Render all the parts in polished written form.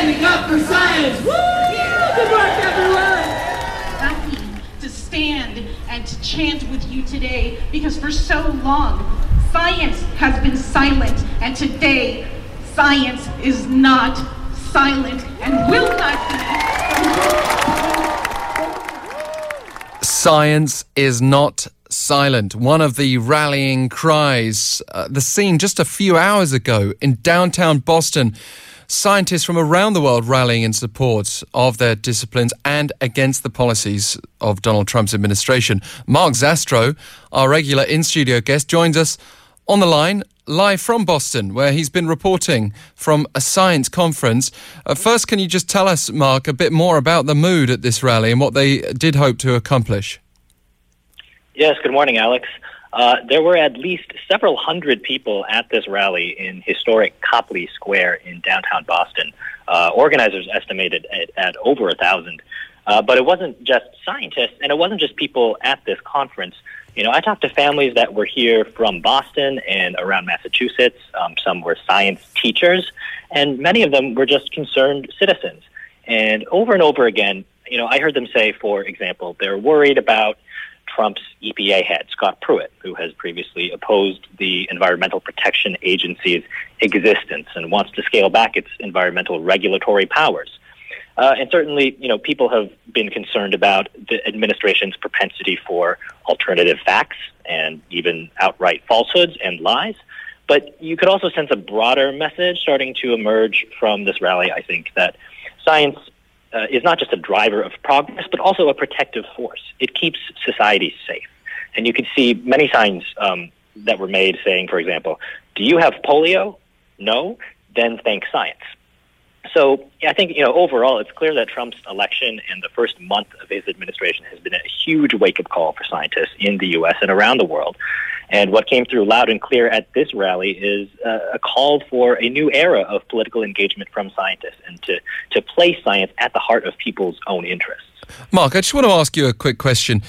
standing up for science. Woo! Good work, everyone. Happy to stand and to chant with you today, because for so long, science has been silent, and today, science is not silent and will not be. Science is not silent. One of the rallying cries, the scene just a few hours ago in downtown Boston. Scientists from around the world rallying in support of their disciplines and against the policies of Donald Trump's administration. Mark Zastrow, our regular in-studio guest, joins us on the line live from Boston, where he's been reporting from a science conference. First, can you just tell us, Mark, a bit more about the mood at this rally and what they did hope to accomplish? Yes, good morning, Alex. There were at least several hundred people at this rally in historic Copley Square in downtown Boston. Organizers estimated at over 1,000. But it wasn't just scientists, and it wasn't just people at this conference. You know, I talked to families that were here from Boston and around Massachusetts. Some were science teachers, and many of them were just concerned citizens. And over again, you know, I heard them say, for example, they're worried about Trump's EPA head, Scott Pruitt, who has previously opposed the Environmental Protection Agency's existence and wants to scale back its environmental regulatory powers. And certainly, you know, people have been concerned about the administration's propensity for alternative facts and even outright falsehoods and lies. But you could also sense a broader message starting to emerge from this rally, I think, that science is not just a driver of progress, but also a protective force. It keeps society safe. And you could see many signs that were made saying, for example, do you have polio? No? Then thank science. So I think, you know, overall, it's clear that Trump's election and the first month of his administration has been a huge wake-up call for scientists in the U.S. and around the world. And what came through loud and clear at this rally is a call for a new era of political engagement from scientists and to place science at the heart of people's own interests. Mark, I just want to ask you a quick question.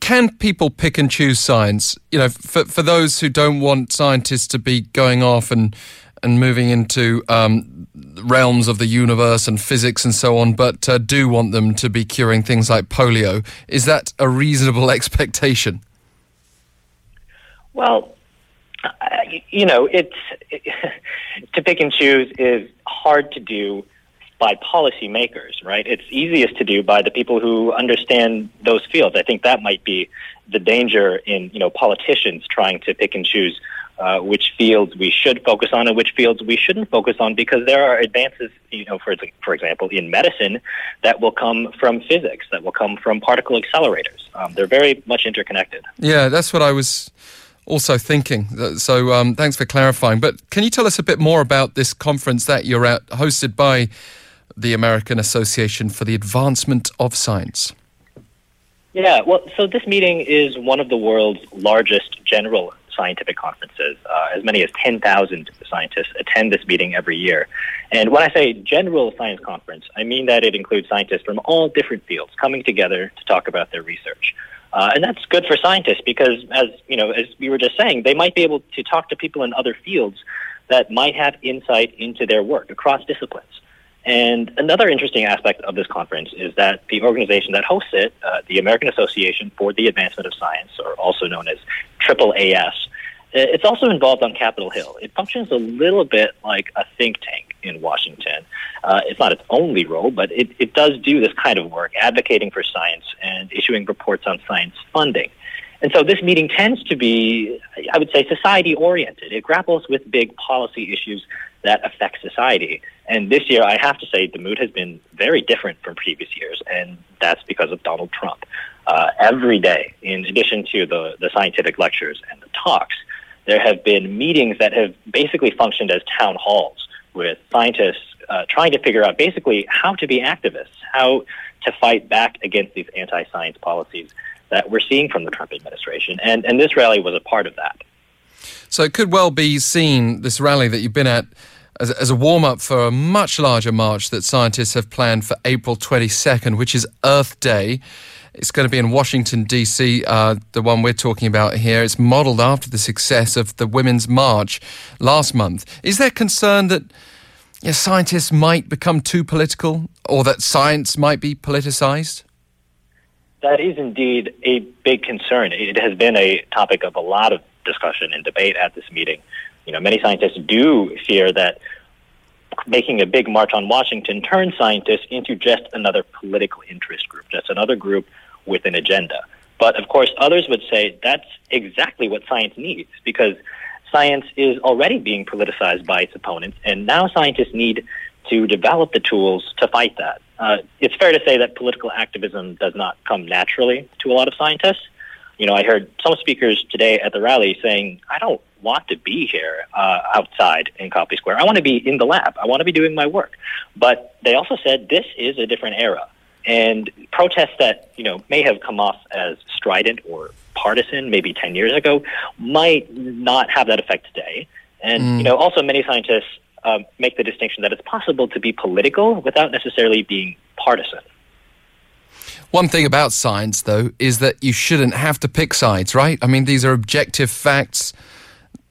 Can people pick and choose science? You know, for those who don't want scientists to be going off and moving into realms of the universe and physics and so on, but do want them to be curing things like polio, is that a reasonable expectation? Well, you know, to pick and choose is hard to do by policymakers, right? It's easiest to do by the people who understand those fields. I think that might be the danger in, you know, politicians trying to pick and choose which fields we should focus on and which fields we shouldn't focus on, because there are advances, you know, for example, in medicine that will come from physics, that will come from particle accelerators. They're very much interconnected. Yeah, that's what I was also thinking. So thanks for clarifying. But can you tell us a bit more about this conference that you're at, hosted by the American Association for the Advancement of Science? Yeah, well, so this meeting is one of the world's largest general scientific conferences. As many as 10,000 scientists attend this meeting every year. And when I say general science conference, I mean that it includes scientists from all different fields coming together to talk about their research. And that's good for scientists because, as you know, as we were just saying, they might be able to talk to people in other fields that might have insight into their work across disciplines. And another interesting aspect of this conference is that the organization that hosts it, the American Association for the Advancement of Science, or also known as AAAS, it's also involved on Capitol Hill. It functions a little bit like a think tank in Washington. It's not its only role, but it does do this kind of work, advocating for science and issuing reports on science funding. And so this meeting tends to be, I would say, society-oriented. It grapples with big policy issues that affect society. And this year, I have to say, the mood has been very different from previous years, and that's because of Donald Trump. Every day, in addition to the scientific lectures and the talks, there have been meetings that have basically functioned as town halls with scientists trying to figure out basically how to be activists, how to fight back against these anti-science policies that we're seeing from the Trump administration. And this rally was a part of that. So it could well be seen, this rally that you've been at, as a warm-up for a much larger march that scientists have planned for April 22nd, which is Earth Day. It's going to be in Washington, D.C., the one we're talking about here. It's modelled after the success of the Women's March last month. Is there concern that Yes, scientists might become too political, or that science might be politicized? That is indeed a big concern. It has been a topic of a lot of discussion and debate at this meeting. You know, many scientists do fear that making a big march on Washington turns scientists into just another political interest group, just another group with an agenda. But, of course, others would say that's exactly what science needs, because science is already being politicized by its opponents, and now scientists need to develop the tools to fight that. It's fair to say that political activism does not come naturally to a lot of scientists. You know, I heard some speakers today at the rally saying, I don't want to be here outside in Copley Square. I want to be in the lab. I want to be doing my work. But they also said this is a different era. And protests that, you know, may have come off as strident or partisan maybe 10 years ago might not have that effect today. And, you know, also many scientists make the distinction that it's possible to be political without necessarily being partisan. One thing about science, though, is that you shouldn't have to pick sides, right? I mean, these are objective facts.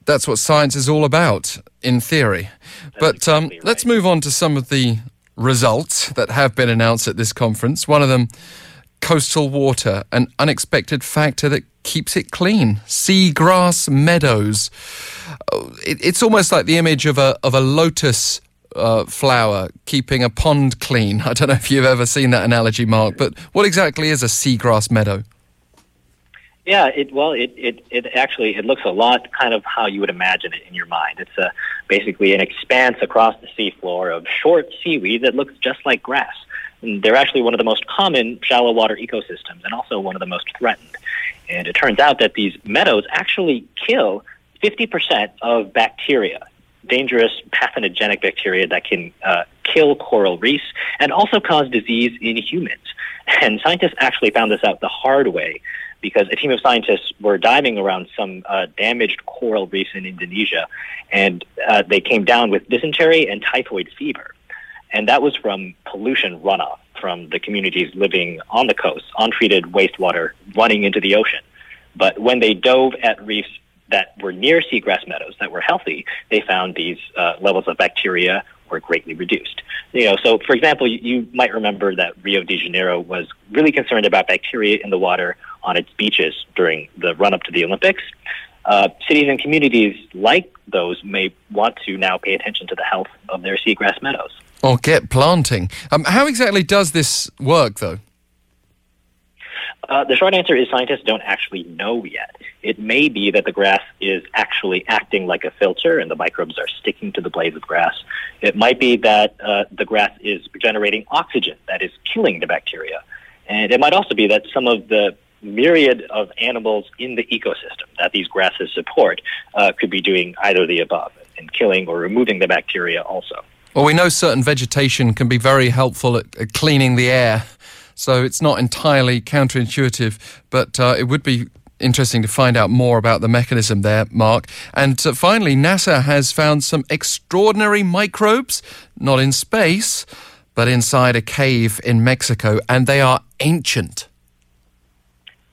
That's what science is all about, in theory. But let's move on to some of the results that have been announced at this conference. One of them, coastal water, an unexpected factor that keeps it clean. Seagrass meadows. It's almost like the image of a lotus flower keeping a pond clean. I don't know if you've ever seen that analogy, Mark, but what exactly is a seagrass meadow? Yeah, it looks a lot kind of how you would imagine it in your mind. It's basically an expanse across the seafloor of short seaweed that looks just like grass. And they're actually one of the most common shallow water ecosystems and also one of the most threatened. And it turns out that these meadows actually kill 50% of bacteria, dangerous pathogenic bacteria that can kill coral reefs and also cause disease in humans. And scientists actually found this out the hard way, because a team of scientists were diving around some damaged coral reefs in Indonesia, and they came down with dysentery and typhoid fever. And that was from pollution runoff from the communities living on the coast, untreated wastewater running into the ocean. But when they dove at reefs that were near seagrass meadows that were healthy, they found these levels of bacteria were greatly reduced. You know, so for example, you might remember that Rio de Janeiro was really concerned about bacteria in the water on its beaches during the run-up to the Olympics. Cities and communities like those may want to now pay attention to the health of their seagrass meadows. Or get planting. How exactly does this work, though? The short answer is scientists don't actually know yet. It may be that the grass is actually acting like a filter and the microbes are sticking to the blades of grass. It might be that the grass is generating oxygen that is killing the bacteria. And it might also be that some of the myriad of animals in the ecosystem that these grasses support could be doing either the above and killing or removing the bacteria also. Well, we know certain vegetation can be very helpful at cleaning the air, so it's not entirely counterintuitive, but it would be interesting to find out more about the mechanism there, Mark. And finally, NASA has found some extraordinary microbes, not in space, but inside a cave in Mexico, and they are ancient.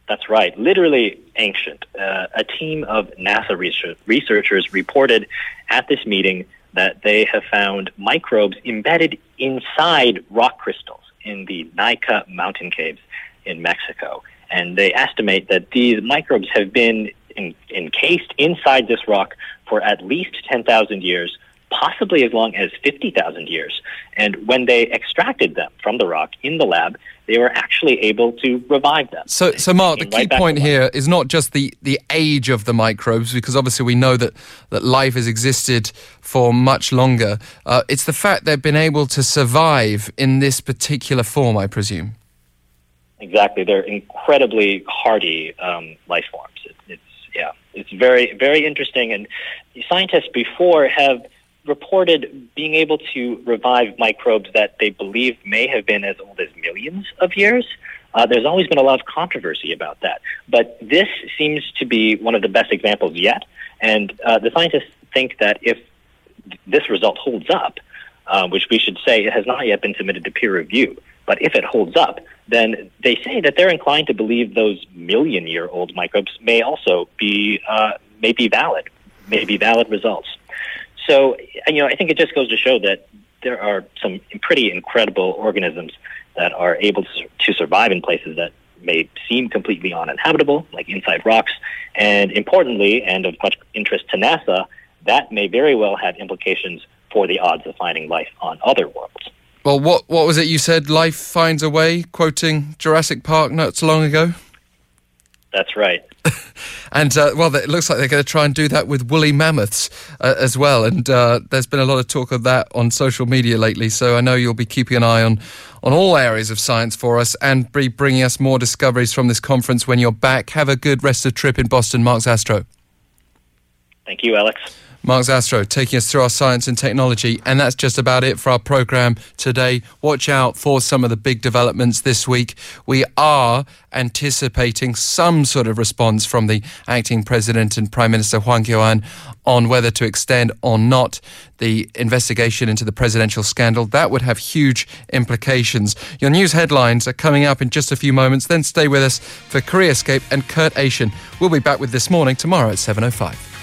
That's right, literally ancient. A team of NASA researchers reported at this meeting that they have found microbes embedded inside rock crystals in the Naica mountain caves in Mexico. And they estimate that these microbes have been encased inside this rock for at least 10,000 years, possibly as long as 50,000 years. And when they extracted them from the rock in the lab, they were actually able to revive them. So Mark, the key point here is not just the age of the microbes, because obviously we know that life has existed for much longer. It's the fact they've been able to survive in this particular form, I presume. Exactly. They're incredibly hardy life forms. It's very, very interesting. And scientists before have reported being able to revive microbes that they believe may have been as old as millions of years. There's always been a lot of controversy about that. But this seems to be one of the best examples yet. And the scientists think that if this result holds up, which we should say it has not yet been submitted to peer review, but if it holds up, then they say that they're inclined to believe those million-year-old microbes may also be may be valid results. So, you know, I think it just goes to show that there are some pretty incredible organisms that are able to survive in places that may seem completely uninhabitable, like inside rocks. And importantly, and of much interest to NASA, that may very well have implications for the odds of finding life on other worlds. Well, what was it you said? Life finds a way, quoting Jurassic Park not so long ago? That's right. And, well, it looks like they're going to try and do that with woolly mammoths as well. And there's been a lot of talk of that on social media lately. So I know you'll be keeping an eye on all areas of science for us and be bringing us more discoveries from this conference when you're back. Have a good rest of the trip in Boston, Mark Zastrow. Thank you, Alex. Mark Zastrow taking us through our science and technology. And that's just about it for our programme today. Watch out for some of the big developments this week. We are anticipating some sort of response from the acting president and Prime Minister Juan Guaido on whether to extend or not the investigation into the presidential scandal. That would have huge implications. Your news headlines are coming up in just a few moments. Then stay with us for Career Escape and Kurt Asian. We'll be back with This Morning tomorrow at 7:05.